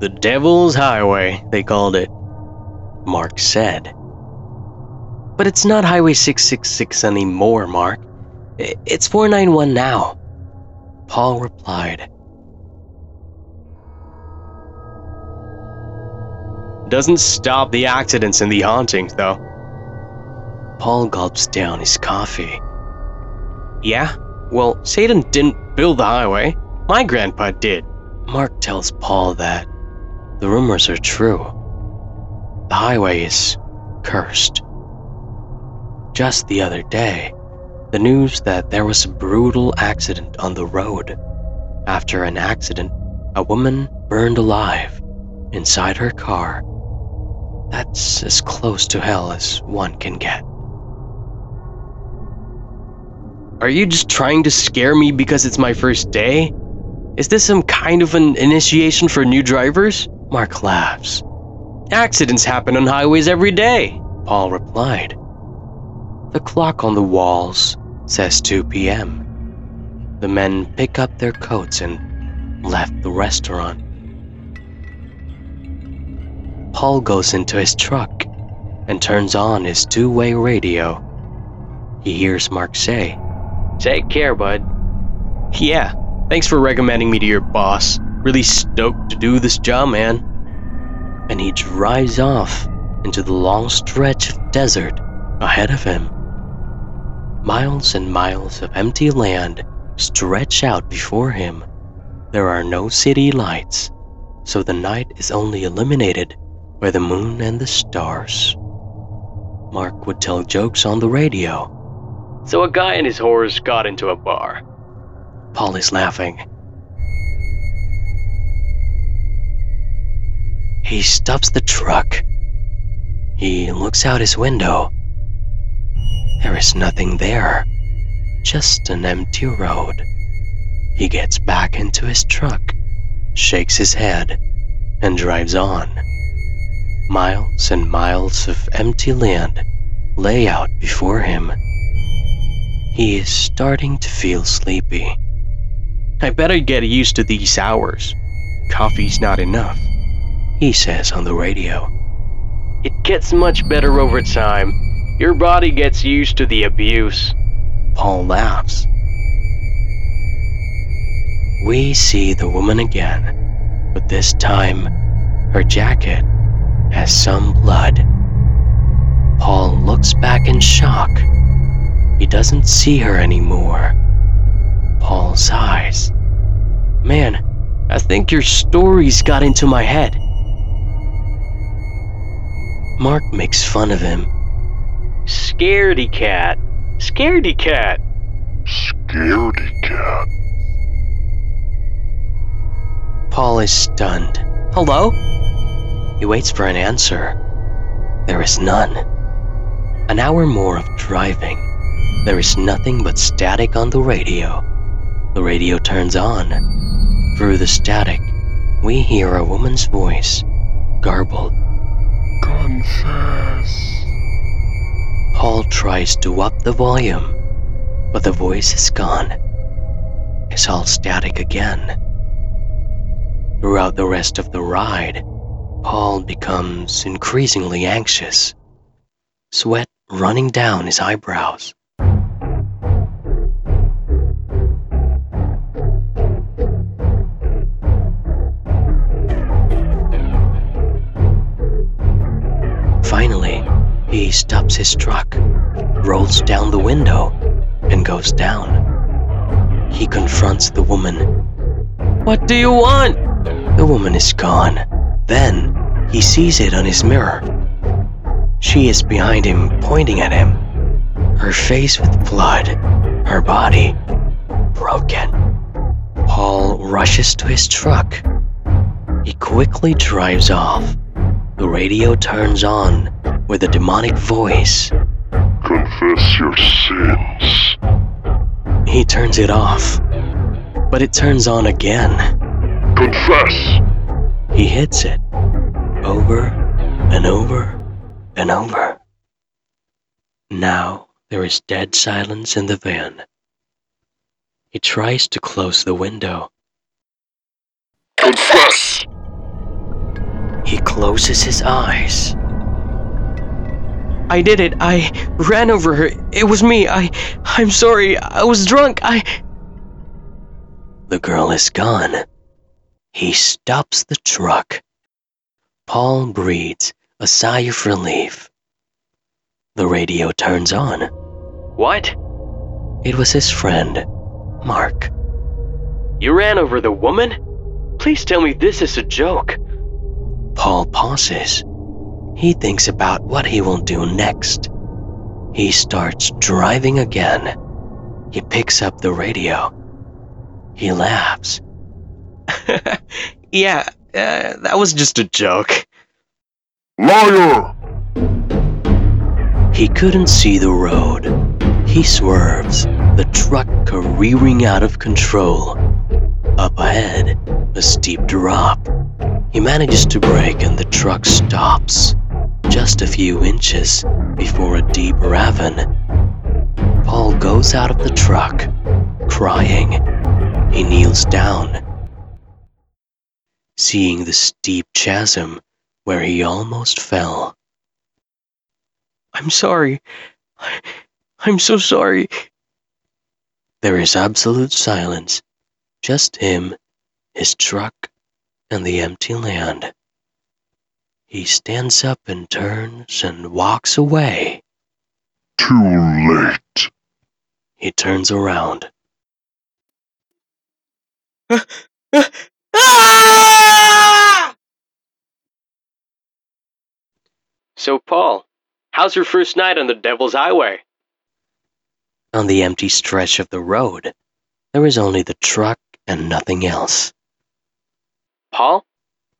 The Devil's Highway, they called it, Mark said. But it's not Highway 666 anymore, Mark. It's 491 now, Paul replied. Doesn't stop the accidents and the hauntings, though. Paul gulps down his coffee. Yeah, well, Satan didn't build the highway. My grandpa did. Mark tells Paul that the rumors are true. The highway is cursed. Just the other day, the news that there was a brutal accident on the road. After an accident, a woman burned alive inside her car. That's as close to hell as one can get. Are you just trying to scare me because it's my first day? Is this some kind of an initiation for new drivers? Mark laughs. Accidents happen on highways every day, Paul replied. The clock on the walls says 2 p.m. The men pick up their coats and left the restaurant. Paul goes into his truck and turns on his two-way radio. He hears Mark say, "Take care, bud." Yeah, thanks for recommending me to your boss. Really stoked to do this job, man. And he drives off into the long stretch of desert ahead of him. Miles and miles of empty land stretch out before him. There are no city lights, so the night is only illuminated by the moon and the stars. Mark would tell jokes on the radio. So a guy and his horse got into a bar. Paul is laughing. He stops the truck. He looks out his window. There is nothing there, just an empty road. He gets back into his truck, shakes his head, and drives on. Miles and miles of empty land lay out before him. He is starting to feel sleepy. I better get used to these hours. Coffee's not enough, he says on the radio. It gets much better over time. Your body gets used to the abuse, Paul laughs. We see the woman again, but this time her jacket has some blood. Paul looks back in shock. He doesn't see her anymore. Paul sighs. Man, I think your stories got into my head. Mark makes fun of him. Scaredy cat. Scaredy cat. Scaredy cat. Paul is stunned. Hello? He waits for an answer. There is none. An hour more of driving. There is nothing but static on the radio. The radio turns on. Through the static, we hear a woman's voice, garbled. Confess. Paul tries to up the volume, but the voice is gone. It's all static again. Throughout the rest of the ride, Paul becomes increasingly anxious, sweat running down his eyebrows. Finally, he stops his truck, rolls down the window, and goes down. He confronts the woman. What do you want? The woman is gone. Then, he sees it on his mirror. She is behind him, pointing at him. Her face with blood, her body broken. Paul rushes to his truck. He quickly drives off. The radio turns on with a demonic voice. Confess your sins. He turns it off, but it turns on again. Confess! He hits it, over and over and over. Now there is dead silence in the van. He tries to close the window. Confess! He closes his eyes. I did it. I ran over her. It was me. I'm sorry. I was drunk. The girl is gone. He stops the truck. Paul breathes a sigh of relief. The radio turns on. What? It was his friend, Mark. You ran over the woman? Please tell me this is a joke. Paul pauses. He thinks about what he will do next. He starts driving again. He picks up the radio. He laughs. Yeah, that was just a joke. Liar! He couldn't see the road. He swerves, the truck careering out of control. Up ahead, a steep drop. He manages to brake and the truck stops. Just a few inches before a deep ravine. Paul goes out of the truck, crying. He kneels down. Seeing the steep chasm where he almost fell. I'm sorry. I'm so sorry. There is absolute silence. Just him, his truck, and the empty land. He stands up and turns and walks away. Too late. He turns around. So, Paul, how's your first night on the Devil's Highway? On the empty stretch of the road, there is only the truck and nothing else. Paul,